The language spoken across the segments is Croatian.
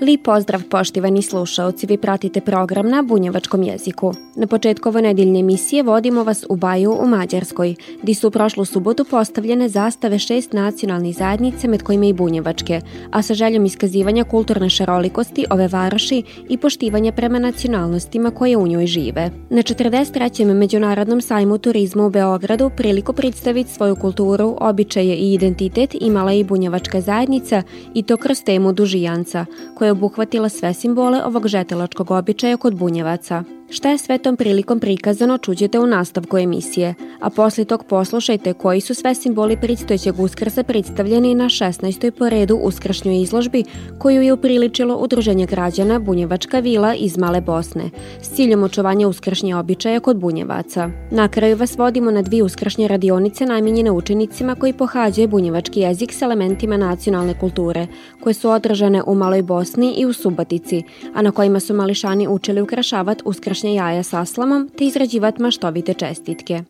Lijep pozdrav poštivani slušaoci, vi pratite program na bunjevačkom jeziku. Na početku ove nedeljne emisije vodimo vas u Baju u Mađarskoj, gdje su u prošlu subotu postavljene zastave 6 nacionalnih zajednica med kojima i bunjevačke, a sa željom iskazivanja kulturne šarolikosti ove varoši i poštivanja prema nacionalnostima koje u njoj žive. Na 43. Međunarodnom sajmu turizma u Beogradu priliku predstaviti svoju kulturu, običaje i identitet imala i bunjevačka zajednica i to kroz temu Dužijanca, koja je obuhvatila sve simbole ovog žetelačkog običaja kod bunjevaca. Šta je sve tom prilikom prikazano čućete u nastavku emisije, a poslije tog poslušajte koji su sve simboli predstojećeg Uskrsa predstavljeni na 16. po redu uskršnjoj izložbi koju je upriličilo Udruženje građana Bunjevačka vila iz Male Bosne s ciljem očuvanja uskršnje običaja kod bunjevaca. Na kraju vas vodimo na 2 uskršnje radionice namijenjene učenicima koji pohađaju bunjevački jezik s elementima nacionalne kulture, koje su održane u Maloj Bosni i u Subotici, a na kojima su mališani učili ukrašavati uskršnje jaja sa slamom te izrađivati maštovite čestitke.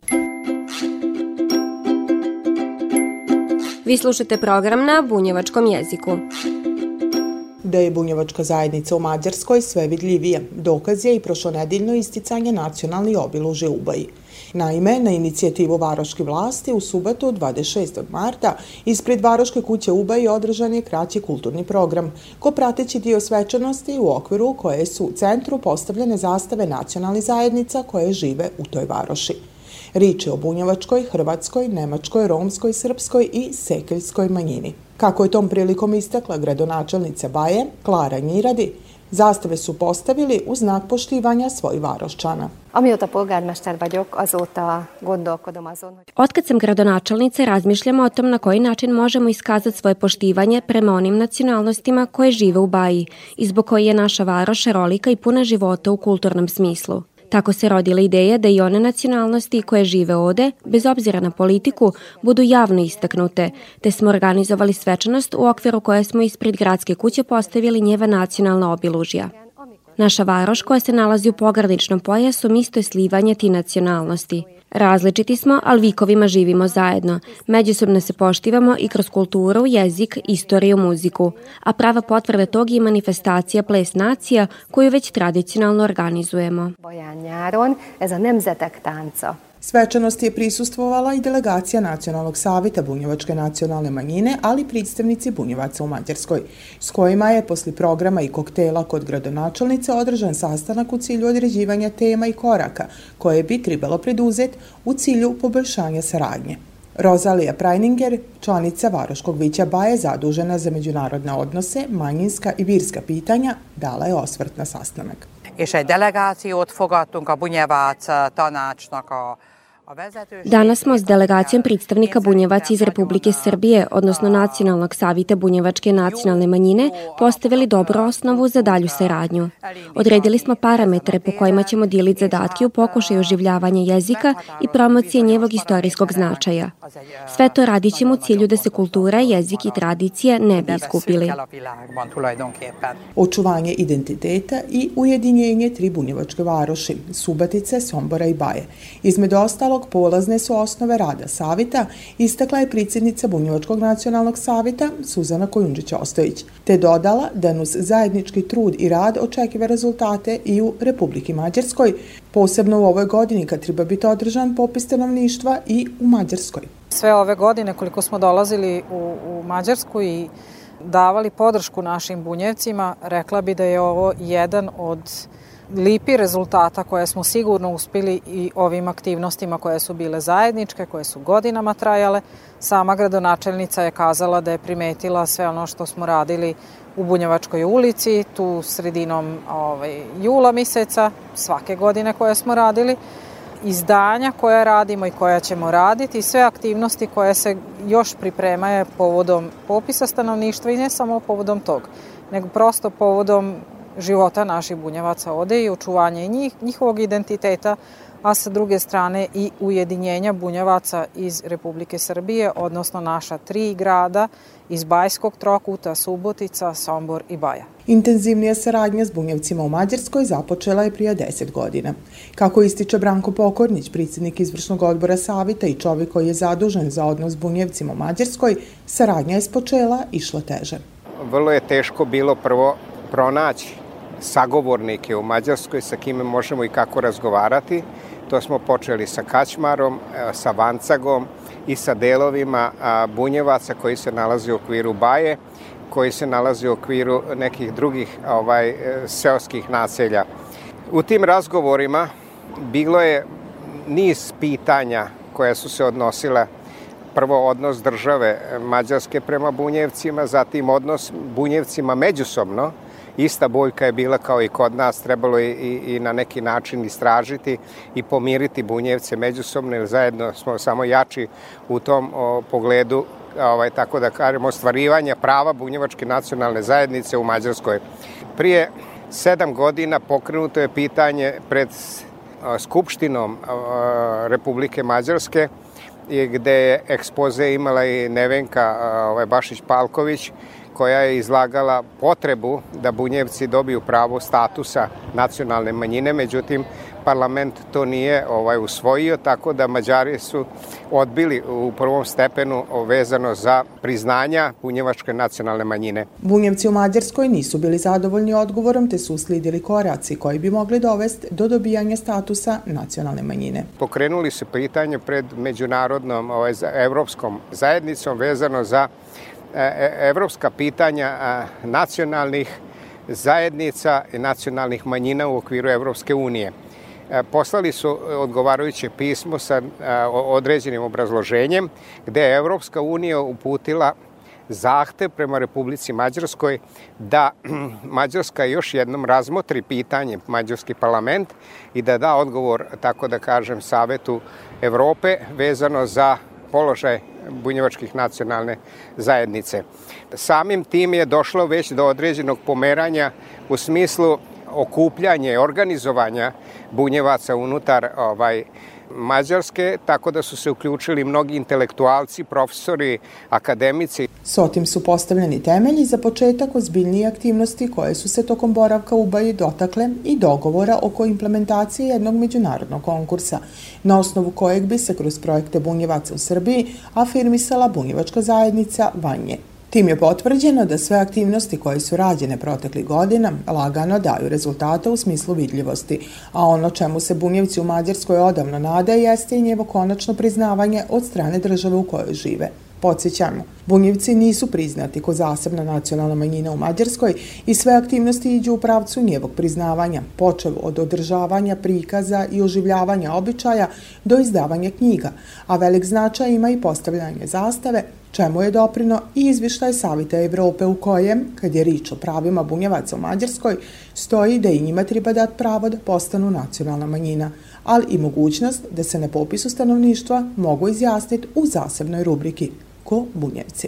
Vi slušate program na bunjevačkom jeziku. Da je bunjevačka zajednica u Mađarskoj sve vidljivija, dokaz je i prošlonedeljno isticanje nacionalnih obilužja u Baji. Naime, na inicijativu varoške vlasti u subotu 26. marta ispred Varoške kuće u Baji održan je kraći kulturni program, ko prateći dio svečanosti u okviru koje su u centru postavljene zastave nacionalnih zajednica koje žive u toj varoši. Riječ je o bunjevačkoj, hrvatskoj, nemačkoj, romskoj, srpskoj i sekeljskoj manjini. Kako je tom prilikom istakla gradonačelnica Baje, Klara Njiradi, zastave su postavili u znak poštivanja svojih varoščana. Otkad sam gradonačelnica, razmišljamo o tom na koji način možemo iskazati svoje poštivanje prema onim nacionalnostima koje žive u Baji i zbog koje je naša varoš šarolika i puna života u kulturnom smislu. Tako se rodila ideja da i one nacionalnosti koje žive ovdje, bez obzira na politiku, budu javno istaknute, te smo organizovali svečanost u okviru koje smo ispred gradske kuće postavili njeva nacionalna obilužja. Naša varoš koja se nalazi u pograničnom pojasu mjesto je slivanje ti nacionalnosti. Različiti smo, ali vikovima živimo zajedno. Međusobno se poštivamo i kroz kulturu, jezik, istoriju, muziku. A prava potvrda tog je manifestacija Ples nacija koju već tradicionalno organizujemo. Svečanosti je prisustvovala i delegacija Nacionalnog savjeta Bunjevačke nacionalne manjine, ali i predstavnici bunjevaca u Mađarskoj, s kojima je poslije programa i koktela kod gradonačelnice održan sastanak u cilju određivanja tema i koraka koje bi trebalo preduzeti u cilju poboljšanja saradnje. Rozalija Preininger, članica Varoškog Vića Baje zadužena za međunarodne odnose, manjinska i birska pitanja, dala je osvrt na sastanak. Danas smo s delegacijom predstavnika bunjevaca iz Republike Srbije, odnosno Nacionalnog savjeta Bunjevačke nacionalne manjine, postavili dobru osnovu za dalju saradnju. Odredili smo parametre po kojima ćemo dijeliti zadatke u pokušaju oživljavanja jezika i promocije njegovog istorijskog značaja. Sve to radit ćemo u cilju da se kultura, jezik i tradicije ne bi iskupili. Očuvanje identiteta i ujedinjenje tri bunjevačke varoši, Subotice, Sombora i Baje. Između ostalog, polazne su osnove rada savjeta, istakla je predsjednica Bunjevačkog nacionalnog savjeta Suzana Kujundžić-Ostojić, te dodala da uz zajednički trud i rad očekiva rezultate i u Republiki Mađarskoj, posebno u ovoj godini kad treba biti održan popis stanovništva i u Mađarskoj. Sve ove godine koliko smo dolazili u Mađarsku i davali podršku našim bunjevcima, rekla bi da je ovo jedan od lipi rezultata koje smo sigurno uspjeli i ovim aktivnostima koje su bile zajedničke, koje su godinama trajale. Sama gradonačelnica je kazala da je primetila sve ono što smo radili u Bunjevačkoj ulici, tu sredinom jula mjeseca, svake godine koje smo radili, izdanja koje radimo i koja ćemo raditi i sve aktivnosti koje se još pripremaju povodom popisa stanovništva i ne samo povodom tog, nego prosto povodom života naših bunjevaca ovde i očuvanje njihovog identiteta, a sa druge strane i ujedinjenja bunjevaca iz Republike Srbije, odnosno naša tri grada iz Bajskog trokuta, Subotica, Sombor i Baja. Intenzivnija saradnja s bunjevcima u Mađarskoj započela je prije 10 godina. Kako ističe Branko Pokornić, predsjednik izvršnog odbora savjeta i čovjek koji je zadužen za odnos s bunjevcima u Mađarskoj, saradnja je spočela išla teže. Vrlo je teško bilo prvo pronaći sagovornike u Mađarskoj sa kime možemo i kako razgovarati. To smo počeli sa Kaćmarom, sa Vancagom i sa delovima bunjevaca koji se nalaze u okviru Baje, koji se nalaze u okviru nekih drugih seoskih naselja. U tim razgovorima bilo je niz pitanja koja su se odnosila, prvo odnos države Mađarske prema bunjevcima, zatim odnos bunjevcima međusobno. Ista boljka je bila kao i kod nas, trebalo je i na neki način istražiti i pomiriti bunjevce međusobno, jer zajedno smo samo jači u tom pogledu, tako da kažemo, ostvarivanja prava bunjevačke nacionalne zajednice u Mađarskoj. Prije 7 godina pokrenuto je pitanje pred Skupštinom Republike Mađarske, gde je ekspoze imala i Nevenka Bašić-Palković, koja je izlagala potrebu da bunjevci dobiju pravo statusa nacionalne manjine, međutim parlament to nije usvojio, tako da Mađari su odbili u prvom stepenu vezano za priznanja bunjevačke nacionalne manjine. Bunjevci u Mađarskoj nisu bili zadovoljni odgovorom, te su uslijedili koraci koji bi mogli dovesti do dobijanja statusa nacionalne manjine. Pokrenuli su pitanje pred međunarodnom evropskom zajednicom vezano za evropska pitanja nacionalnih zajednica i nacionalnih manjina u okviru Europske unije. Poslali su odgovarajuće pismo sa određenim obrazloženjem, gde je Europska unija uputila zahtev prema Republici Mađarskoj da Mađarska još jednom razmotri pitanje, mađarski parlament, i da da odgovor, tako da kažem, Savetu Evrope vezano za položaj bunjevačkih nacionalne zajednice. Samim tim je došlo već do određenog pomeranja u smislu okupljanja i organizovanja bunjevaca unutar Mađarske, tako da su se uključili mnogi intelektualci, profesori, akademici. S otim su postavljeni temelji za početak ozbiljnije aktivnosti koje su se tokom boravka u Baji dotakle i dogovora oko implementacije jednog međunarodnog konkursa, na osnovu kojeg bi se kroz projekte bunjevaca u Srbiji afirmisala bunjevačka zajednica Vanje. Tim je potvrđeno da sve aktivnosti koje su rađene proteklih godina lagano daju rezultata u smislu vidljivosti, a ono čemu se bunjevci u Mađarskoj odavno nade jeste i njevo konačno priznavanje od strane države u kojoj žive. Podsjećamo, bunjevci nisu priznati kao zasebna nacionalna manjina u Mađarskoj i sve aktivnosti iđu u pravcu njevog priznavanja, počev od održavanja prikaza i oživljavanja običaja do izdavanja knjiga, a velik značaj ima i postavljanje zastave, čemu je doprino i izvještaj Savjeta Evrope u kojem, kad je riječ o pravima bunjevaca u Mađarskoj, stoji da i njima treba dati pravo da postanu nacionalna manjina, ali i mogućnost da se na popisu stanovništva mogu izjasniti u zasebnoj rubriki ko bunjevci.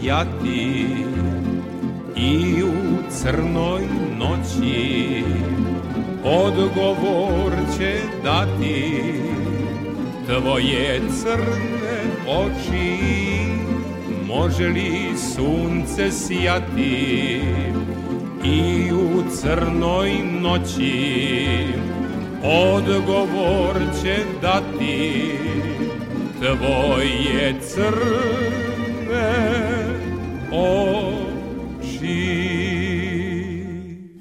Sjati i u crnoj noći odgovor će dati tvoje crne oči. Može li sunce sjati i u crnoj noći odgovor će dati tvoje crne oči.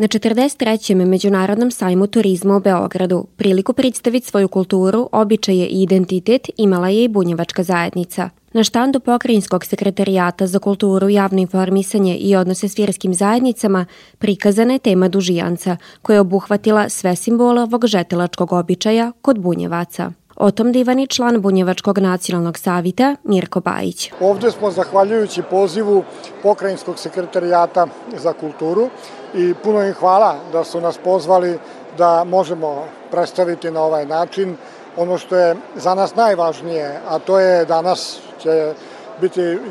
na 43. Međunarodnom sajmu turizma u Beogradu. Priliku predstaviti svoju kulturu, običaje i identitet imala je i bunjevačka zajednica. Na štandu Pokrajinskog sekretarijata za kulturu, javno informisanje i odnose s vjerskim zajednicama prikazana je tema Dužijanca, koja je obuhvatila sve simbole ovog žetilačkog običaja kod bunjevaca. O tom divani član Bunjevačkog nacionalnog savjeta Mirko Bajić. Ovdje smo, zahvaljujući pozivu Pokrajinskog sekretarijata za kulturu, i puno im hvala da su nas pozvali da možemo predstaviti na ovaj način ono što je za nas najvažnije, a to je danas će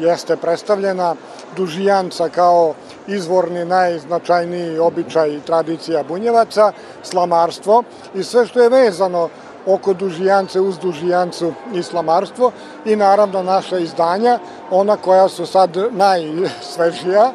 jeste predstavljena Dužijanca kao izvorni, najznačajniji običaj i tradicija bunjevaca, slamarstvo i sve što je vezano oko Dužijance, uz Dužijancu i slamarstvo, i naravno naša izdanja, ona koja su sad najsvežija.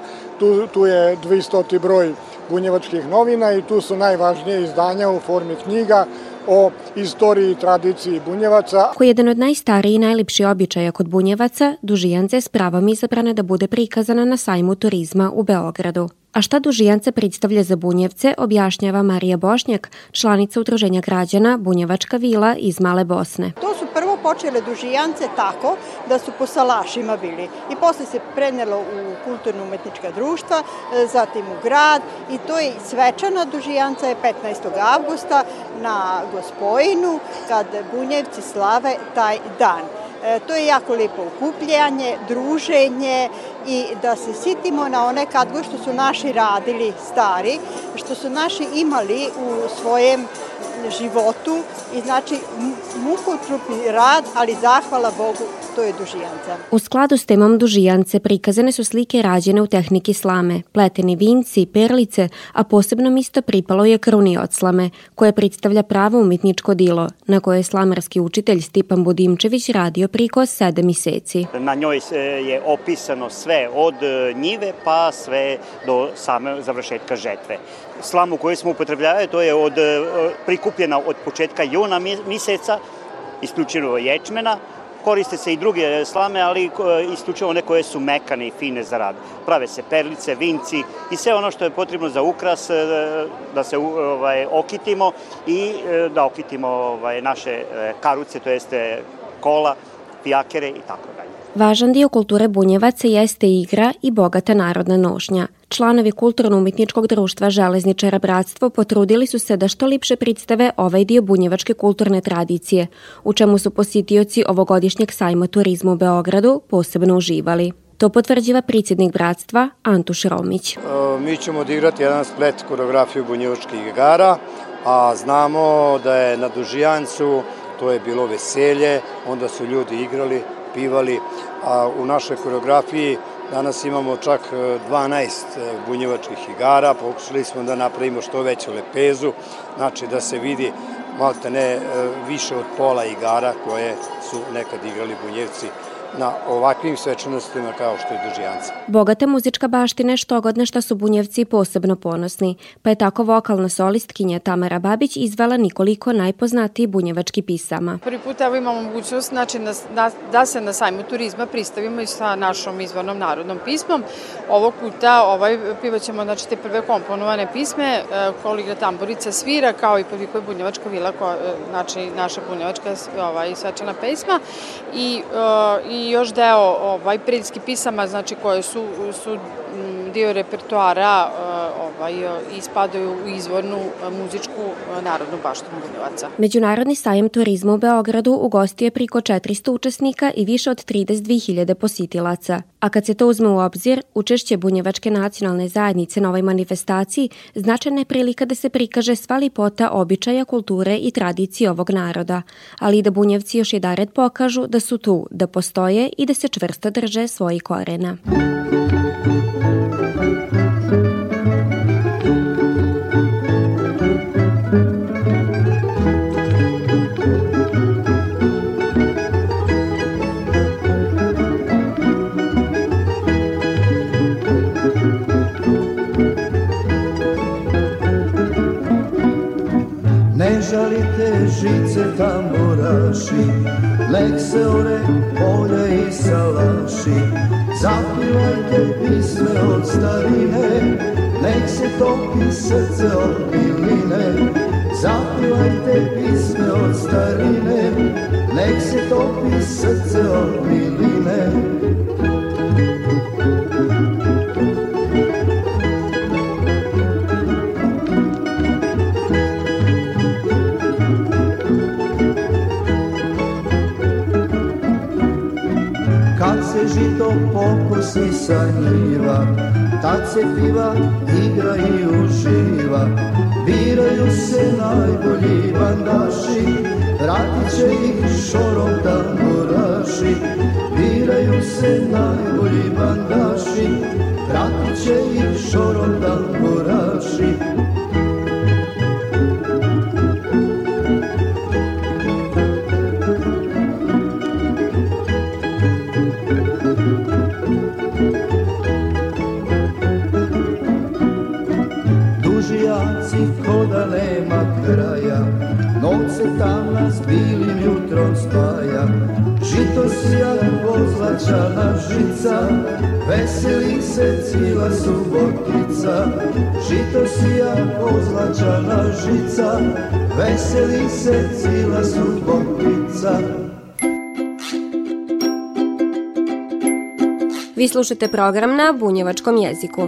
Tu je 200. broj bunjevačkih novina i tu su najvažnije izdanja u formi knjiga o istoriji i tradiciji bunjevaca. Koji je jedan od najstarijih i najljepših običaja kod bunjevaca, Dužijance s pravom izabrana da bude prikazana na sajmu turizma u Beogradu. A šta Dužijance predstavlja za bunjevce, objašnjava Marija Bošnjak, članica udruženja građana Bunjevačka vila iz Male Bosne. To su prvo počele Dužijance tako da su po salašima bili i posle se prenelo u kulturno-umetnička društva, zatim u grad, i to je svečana Dužijanca je 15. avgusta na Gospojinu kad bunjevci slave taj dan. To je jako lijepo okupljanje, druženje i da se sitimo na one kad god što su naši radili stari, što su naši imali u svojem životu, i znači mukotrpni rad, ali zahvala Bogu, to je Dužijanca. U skladu s temom Dužijance prikazane su slike rađene u tehniki slame, pleteni vinci, perlice, a posebno mjesto pripalo je kruni od slame, koje predstavlja pravo umjetničko dilo, na koje je slamarski učitelj Stipan Budimčević radio priko 7 mjeseci. Na njoj je opisano sve od njive pa sve do same završetka žetve. Slamu koju smo upotrebljavali, to je prikupljena od početka juna mjeseca, isključivo ječmena. Koriste se i druge slame, ali isključivo one koje su mekane i fine za rad. Prave se perlice, vinci i sve ono što je potrebno za ukras, da se okitimo i da okitimo naše karuce, to jeste kola, pijakere i tako dalje. Važan dio kulture bunjevaca jeste igra i bogata narodna nošnja. Članovi kulturno-umetničkog društva Železničara Bratstvo potrudili su se da što lipše predstave ovaj dio bunjevačke kulturne tradicije, u čemu su posjetioci ovogodišnjeg sajma turizma u Beogradu posebno uživali. To potvrđiva predsjednik Bratstva Anto Šromić. Mi ćemo odigrati jedan splet koreografiju bunjevačkih igara, a znamo da je na Dužijancu to je bilo veselje, onda su ljudi igrali, pivali, a u našoj koreografiji danas imamo čak 12 bunjevačkih igara, pokušali smo da napravimo što veću lepezu, znači da se vidi maltene više od pola igara koje su nekad igrali bunjevci na ovakvim svečanostima kao što je Dužijanca. Bogata muzička baština je štogodna što su bunjevci posebno ponosni, pa je tako vokalna solistkinja Tamara Babić izvela nekoliko najpoznatijih bunjevačkih pisama. Prvi put imamo mogućnost da se na sajmu turizma pristavimo i sa našom izvornom narodnom pismom. Ovog puta pivaćemo te prve komponovane pisme, koligra tamburica svira, kao i povikuje Bunjevačka vila, znači naša bunjevačka svečana pesma, i još deo priljskih pisama, znači koje su dio repertoara i spadaju u izvornu muzičku narodnu baštinu bunjevaca. Međunarodni sajam turizma u Beogradu ugostio je priko 400 učesnika i više od 32.000 posjetilaca. A kad se to uzme u obzir, učešće Bunjevačke nacionalne zajednice na ovoj manifestaciji značajna je prilika da se prikaže sva lipota običaja, kulture i tradicije ovog naroda, ali i da bunjevci još jedanput pokažu da su tu, da postoje i da se čvrsto drže svojih korena. Žalite žice tamburaši, nek se one polje i salaši, zapivajte pisme od starine, nek se topi srce od piline, zapivajte pisme od starine, nek se topi srce od piline. Žito pokusi sa njiva, tad se piva igra i uživa. Biraju se najbolji bandaši, vratit će ih šorom tamburaši. Biraju se najbolji bandaši, vratit će ih šorom tamburaši. Bilim jutrom spaja, žito sija pozlačana žica, veseli se cijela Subotica. Žito sija pozlačana žica, veseli se cijela Subotica. Vi slušate program na bunjevačkom jeziku.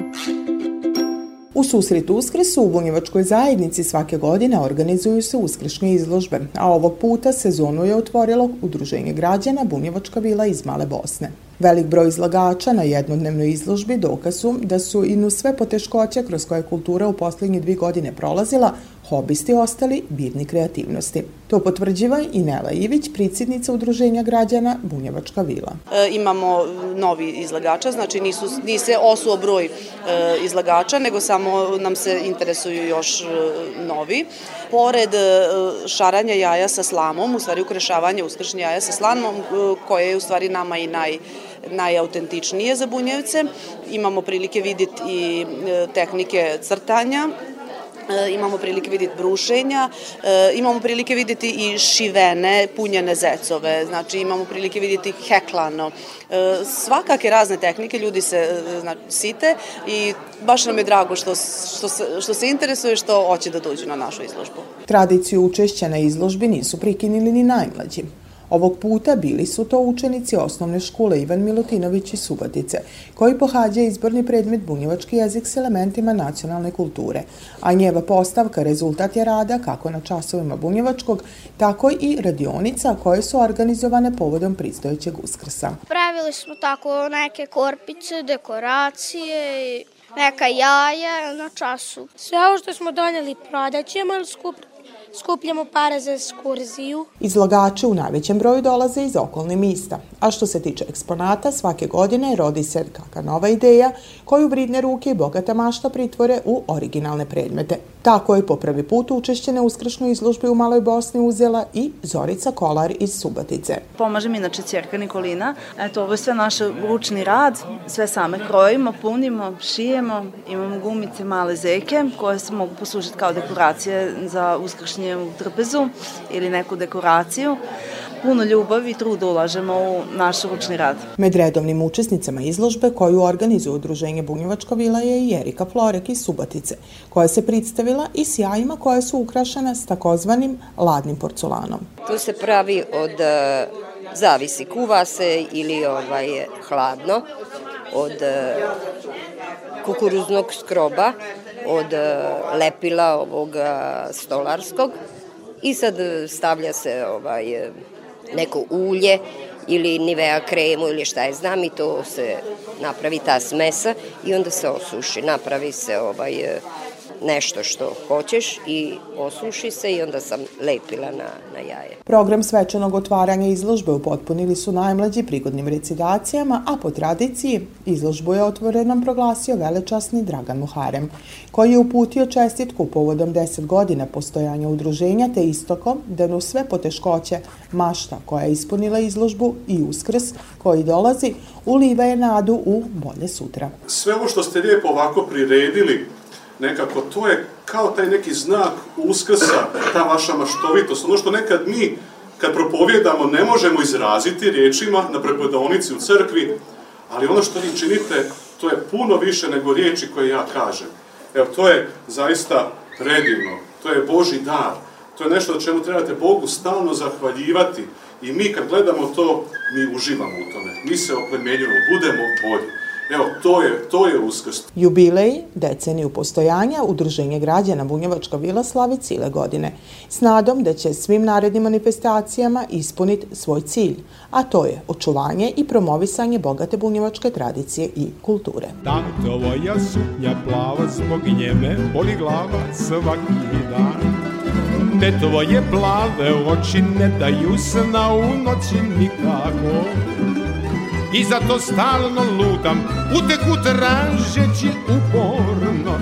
U susret Uskrsu u bunjevačkoj zajednici svake godine organizuju se uskršnje izložbe, a ovog puta sezonu je otvorilo Udruženje građana Bunjevačka vila iz Male Bosne. Velik broj izlagača na jednodnevnoj izložbi dokaz su da su i uz sve poteškoće kroz koje kultura u posljednje 2 godine prolazila, hobisti ostali vidni kreativnosti. To potvrđiva i Nela Ivić, predsjednica Udruženja građana Bunjevačka vila. Imamo novi izlagača, znači nije se osuo broj izlagača, nego samo nam se interesuju još novi. Pored šaranja jaja sa slamom, u stvari ukrešavanje uskršnje jaja sa slamom, koje je u stvari nama i najautentičnije za Bunjevce, imamo prilike vidjeti i tehnike crtanja, imamo prilike vidjeti brušenja, imamo prilike vidjeti i šivene, punjene zecove, znači imamo prilike vidjeti heklano. Svakake razne tehnike, ljudi se site i baš nam je drago što se interesuje, što hoće da dođu na našu izložbu. Tradiciju učešća na izložbi nisu prekinili ni najmlađi. Ovog puta bili su to učenici osnovne škole Ivan Milutinović iz Subotice, koji pohađa izborni predmet bunjevački jezik s elementima nacionalne kulture, a njeva postavka rezultat je rada kako na časovima bunjevačkog, tako i radionica koje su organizovane povodom pristojećeg Uskrsa. Pravili smo tako neke korpice, dekoracije i neka jaja na času. Sve ovo što smo donijeli prodaćemo ili skupljamo pare za ekskurziju. Izlagače u najvećem broju dolaze iz okolnih mjesta, a što se tiče eksponata, svake godine rodi se kakva nova ideja koju vridne ruke i bogata mašta pritvore u originalne predmete. Tako je po prvi put učešće na uskršnjoj izložbi u Maloj Bosni uzela i Zorica Kolar iz Subotice. Pomaže mi inače ćerka Nikolina. Eto, ovo je sve naš ručni rad, sve same krojimo, punimo, šijemo, imamo gumice male zeke koje se mogu poslužiti kao dekoracije za uskršnje u trpezu ili neku dekoraciju. Puno ljubavi i truda ulažemo u naš ručni rad. Med redovnim učesnicama izložbe koju organizuje Udruženje Bunjevačka vila je i Erika Florek iz Subotice, koja se predstavila i sjajima koja su ukrašena s takozvanim ladnim porculanom. To se pravi od zavisi, kuva se ili hladno, od kukuruznog skroba, od lepila ovog stolarskog i sad stavlja se neko ulje ili nivea kremu ili šta je znam i to se napravi ta smesa i onda se osuši, napravi se nešto što hoćeš i osuši se i onda sam lepila na jaje. Program svečanog otvaranja izložbe upotpunili su najmlađi prigodnim recitacijama, a po tradiciji izložbu je otvorenom proglasio velečasni Dragan Muharem, koji je uputio čestitku povodom 10 godina postojanja udruženja te istokom da na sve poteškoće mašta koja je ispunila izložbu i Uskrs koji dolazi uliva je nadu u bolje sutra. Sve ovo što ste lijepo ovako priredili, nekako to je kao taj neki znak Uskrsa, ta vaša maštovitost. Ono što nekad mi, kad propovjedamo, ne možemo izraziti riječima na prepovedonici u crkvi, ali ono što vi činite, to je puno više nego riječi koje ja kažem. Evo, to je zaista predivno, to je Božji dar, to je nešto o čemu trebate Bogu stalno zahvaljivati i mi kad gledamo to, mi uživamo u tome, mi se oplemenjujemo, budemo bolji. Evo, to je Uskrs. Jubilej, deceniju postojanja, Udruženje građana Bunjevačka vila slavi cijele godine, s nadom da će svim narednim manifestacijama ispuniti svoj cilj, a to je očuvanje i promovisanje bogate bunjevačke tradicije i kulture. Tantovoja suknja plava zbog njeme, boli glava svaki dan. Te tvoje plave oči ne daju sna u noći nikako. I zato stalno lutam, uteku tražeći uporno.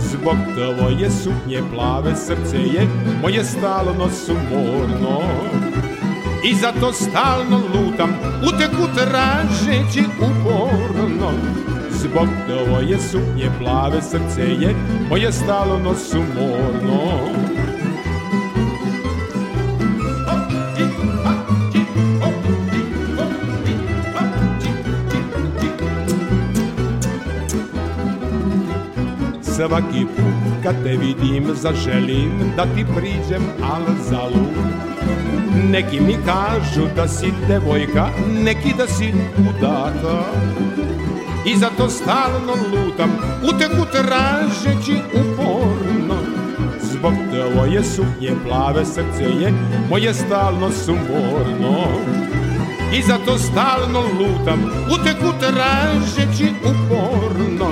Zbog tvoje suknje plave srce je moje stalno sumorno. I zato stalno lutam, uteku tražeći uporno. Zbog tvoje suknje plave srce je moje stalno sumorno. Svaki put kad te vidim zaželim da ti priđem, al zalud. Neki mi kažu da si devojka, neki da si udata. I zato stalno lutam, uteku tražeći uporno. Zbog tvoje suknje plave srce je moje stalno sumorno. I zato stalno lutam, uteku tražeći uporno.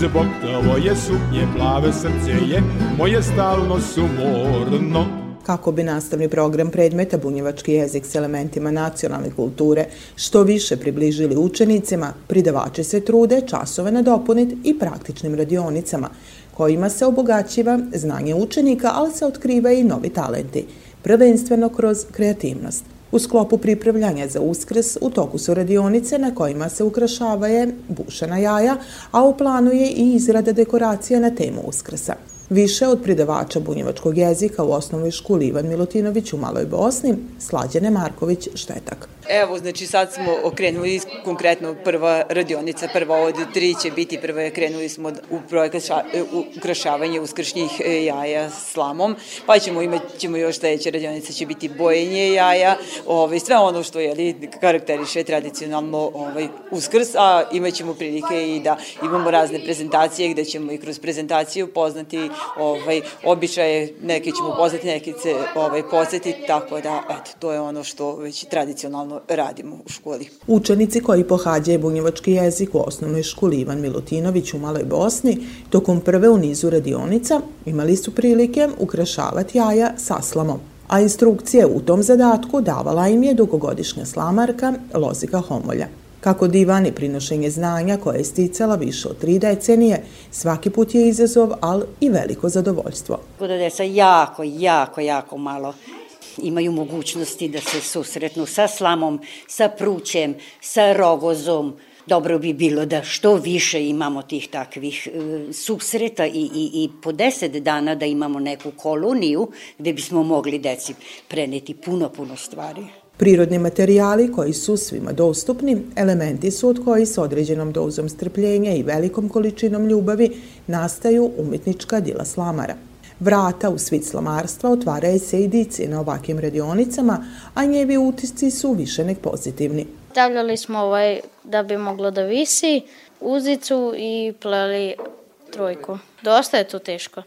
Zbog tvoje suknje plave srce je moje stalno sumorno. Kako bi nastavni program predmeta bunjevački jezik s elementima nacionalne kulture što više približili učenicima, pridavači se trude časove nadopuniti i praktičnim radionicama, kojima se obogaćiva znanje učenika, ali se otkriva i novi talenti, prvenstveno kroz kreativnost. U sklopu pripremljanja za Uskrs u toku su radionice na kojima se ukrašavaju bušena jaja, a u planu je i izrada dekoracija na temu Uskrsa. Više od predavača bunjevačkog jezika u osnovnoj školi Ivan Milutinović u Maloj Bosni, Slađane Marković-Štetak. Evo, znači sad smo okrenuli konkretno prva radionica, prva od tri će biti, prva je krenuli smo u projekat ukrašavanje uskršnjih jaja slamom, pa ćemo još sljedeće radionice će biti bojenje jaja, sve ono što karakteriše tradicionalno Uskrs, a imat ćemo prilike i da imamo razne prezentacije gde ćemo i kroz prezentaciju upoznati običaje, neke ćemo upoznati, neke se podsjetiti, tako da eto, to je ono što već tradicionalno radimo u školi. Učenici koji pohađaju bunjevački jezik u osnovnoj školi Ivan Milutinović u Maloj Bosni tokom prve u nizu radionica imali su prilike ukrašavati jaja sa slamom, a instrukcije u tom zadatku davala im je dugogodišnja slamarka Lozika Homolja. Kako divan i prinošenje znanja koje je sticala više od 3 decenije, svaki put je izazov, ali i veliko zadovoljstvo. Djeca jako malo imaju mogućnosti da se susretnu sa slamom, sa prućem, sa rogozom. Dobro bi bilo da što više imamo tih takvih susreta i po 10 dana da imamo neku koloniju gdje bismo mogli deci preneti puno stvari. Prirodni materijali koji su svima dostupni, elementi su od koji s određenom dozom strpljenja i velikom količinom ljubavi nastaju umjetnička djela slamara. Vrata u svijet slamarstva otvaraju se i dici na ovakvim radionicama, a njevi utisci su više nek pozitivni. Stavljali smo da bi moglo da visi, uzicu i pleli trojku. Dosta je to teško.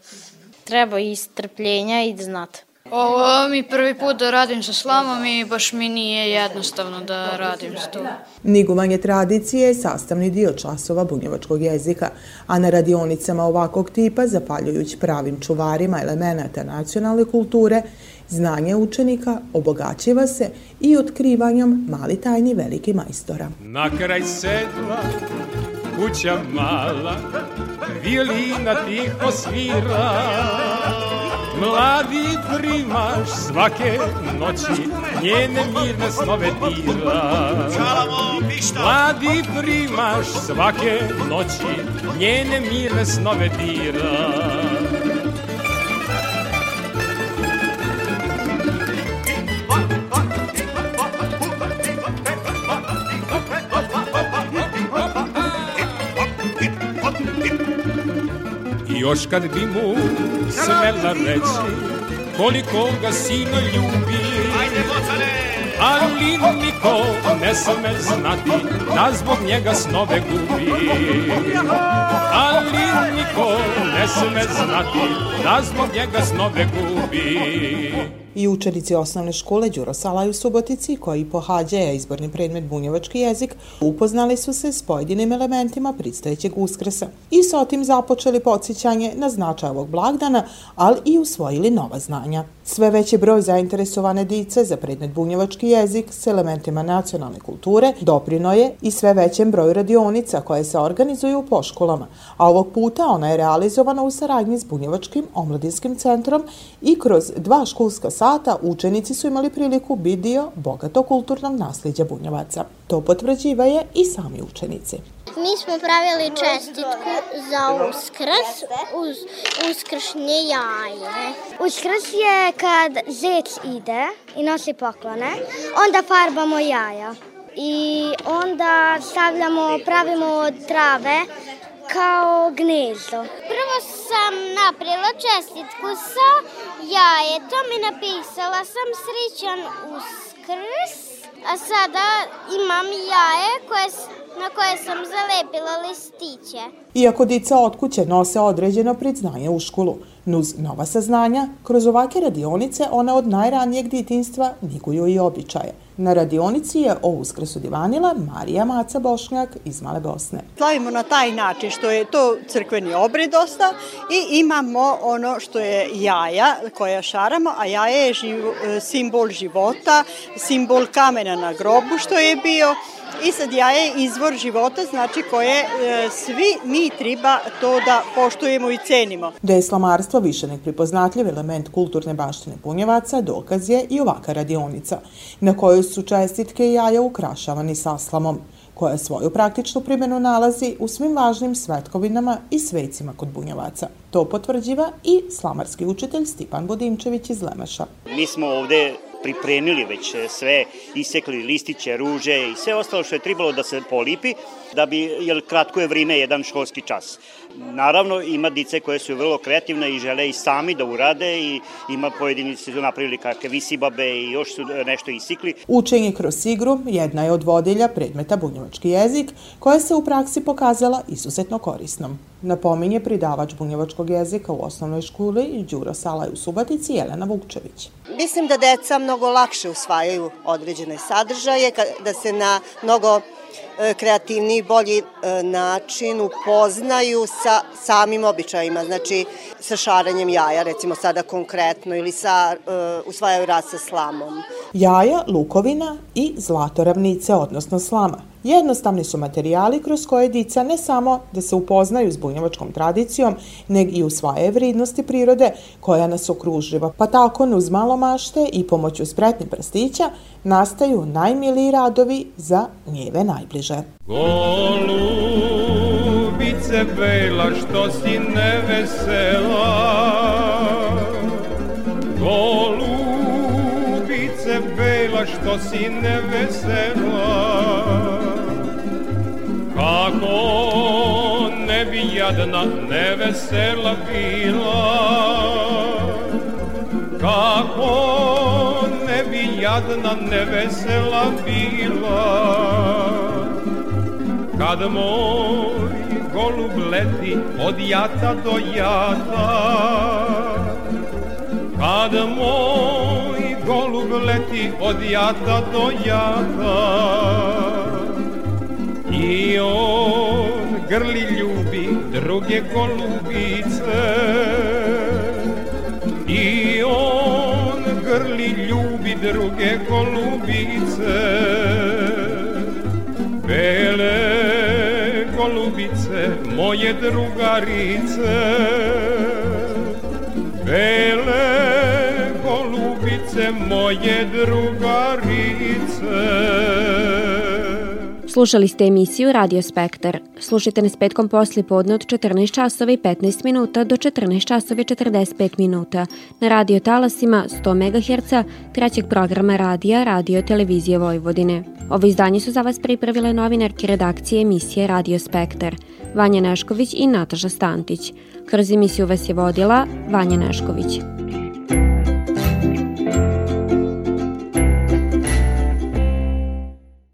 Treba i strpljenja i znat. Ovo mi prvi put da radim sa slamom i baš mi nije jednostavno da radim s to. Nigovanje tradicije je sastavni dio časova bunjevačkog jezika, a na radionicama ovakvog tipa, zapaljujući pravim čuvarima elemenata nacionalne kulture, znanje učenika obogaćiva se i otkrivanjem mali tajni veliki majstora. Na kraj sedla kuća mala, violina tiho svira. Mladi primaš svake noći, njene mirne snove dira. Mladi primaš svake noći, njene mirne snove dira. I još kad bi mu smela reći koliko ga sino ljubi, ali niko ne sme znati da zbog njega snove gubi. Ali niko ne sme znati da zbog njega snove gubi. I učenici osnovne škole Đuro Salaj u Subotici, koji pohađaju izborni predmet bunjevački jezik, upoznali su se s pojedinim elementima predstojećeg Uskrsa i s otim započeli podsjećanje na značaj ovog blagdana, ali i usvojili nova znanja. Sve veći broj zainteresovane dice za predmet bunjevački jezik s elementima nacionalne kulture doprino je i sve većem broju radionica koje se organizuju po školama, a ovog puta ona je realizovana u saradnji s Bunjevačkim omladinskim centrom i kroz 2 školska sata učenici su imali priliku biti dio bogato kulturnog nasljeđa Bunjevaca. To potvrđiva je i sami učenici. Mi smo pravili čestitku za Uskrs uz uskršnje jaje. Uskrs je kad zec ide i nosi poklone, onda farbamo jaja i onda stavljamo, pravimo od trave kao gnezdo. Prvo sam napravila čestitku sa jajetom i napisala sam srećan Uskrs, a sada imam jaje na koje sam zalepila listiće. Iako dica od kuće nose određeno priznanje u školu, nuz nova saznanja, kroz ovake radionice ona od najranijeg djetinjstva niguju i običaje. Na radionici je o Uskrsu divanila Marija Bošnjak iz Male Bosne. Slavimo na taj način što je to crkveni obred dosta i imamo ono što je jaja koja šaramo, a jaje je simbol života, simbol kamena na grobu što je bio. I sad jaje izvor života, znači koje svi mi treba to da poštujemo i cenimo. Da je slamarstvo više nek prepoznatljiv element kulturne baštine Bunjevaca, dokaz je i ovaka radionica, na kojoj su čestitke jaja ukrašavani sa slamom, koja svoju praktičnu primjenu nalazi u svim važnim svetkovinama i svecima kod Bunjevaca. To potvrđiva i slamarski učitelj Stipan Budimčević iz Lemeša. Mi smo ovdje pripremili već sve, isekli listiće, ruže i sve ostalo što je trebalo da se polipi, da bi, jer kratko je vrijeme, jedan školski čas. Naravno, ima dice koje su vrlo kreativne i žele i sami da urade i ima pojedinici su napravili kakve visibabe i još su nešto isikli. Učenje kroz igru jedna je od vodilja predmeta bunjevački jezik, koja se u praksi pokazala izuzetno korisnom. Napominje pridavač bunjevačkog jezika u osnovnoj školi Đuro Salaj u Subotici Jelena Vukčević. Mislim da deca mnogo lakše usvajaju određene sadržaje, da se na mnogo kreativniji i bolji način upoznaju sa samim običajima, znači sa šaranjem jaja, recimo sada konkretno, ili sa usvajaju rad sa slamom. Jaja, lukovina i zlatoravnice, odnosno slama, jednostavni su materijali kroz koje dica ne samo da se upoznaju s bunjevačkom tradicijom, neg i usvajaju vrijednosti prirode koja nas okruživa, pa tako uz malo mašte i pomoću spretnih prstića nastaju najmiliji radovi za njeve najbliže. Golubice bela, što si nevesela, golubice bela, što si nevesela, kako ne bi jadna nevesela bila, kako ne bi jadna nevesela bila, kad moj golub leti od jata do jata, kad moj golub leti od jata do jata, i on grli ljubi druge golubice, i on grli ljubi druge golubice, bele golubice moje drugarice, bele golubice moje drugarice. Slušali ste emisiju Radio Spektar. Slušajte nas petkom poslijepodne od 14:15 do 14:45 na radio talasima 100 MHz trećeg programa radija Radio televizije Vojvodine. Ovo izdanje su za vas pripravile novinarke redakcije emisije Radio Spektar. Vanja Nešković i Nataša Stantić. Kroz emisiju vas je vodila Vanja Nešković.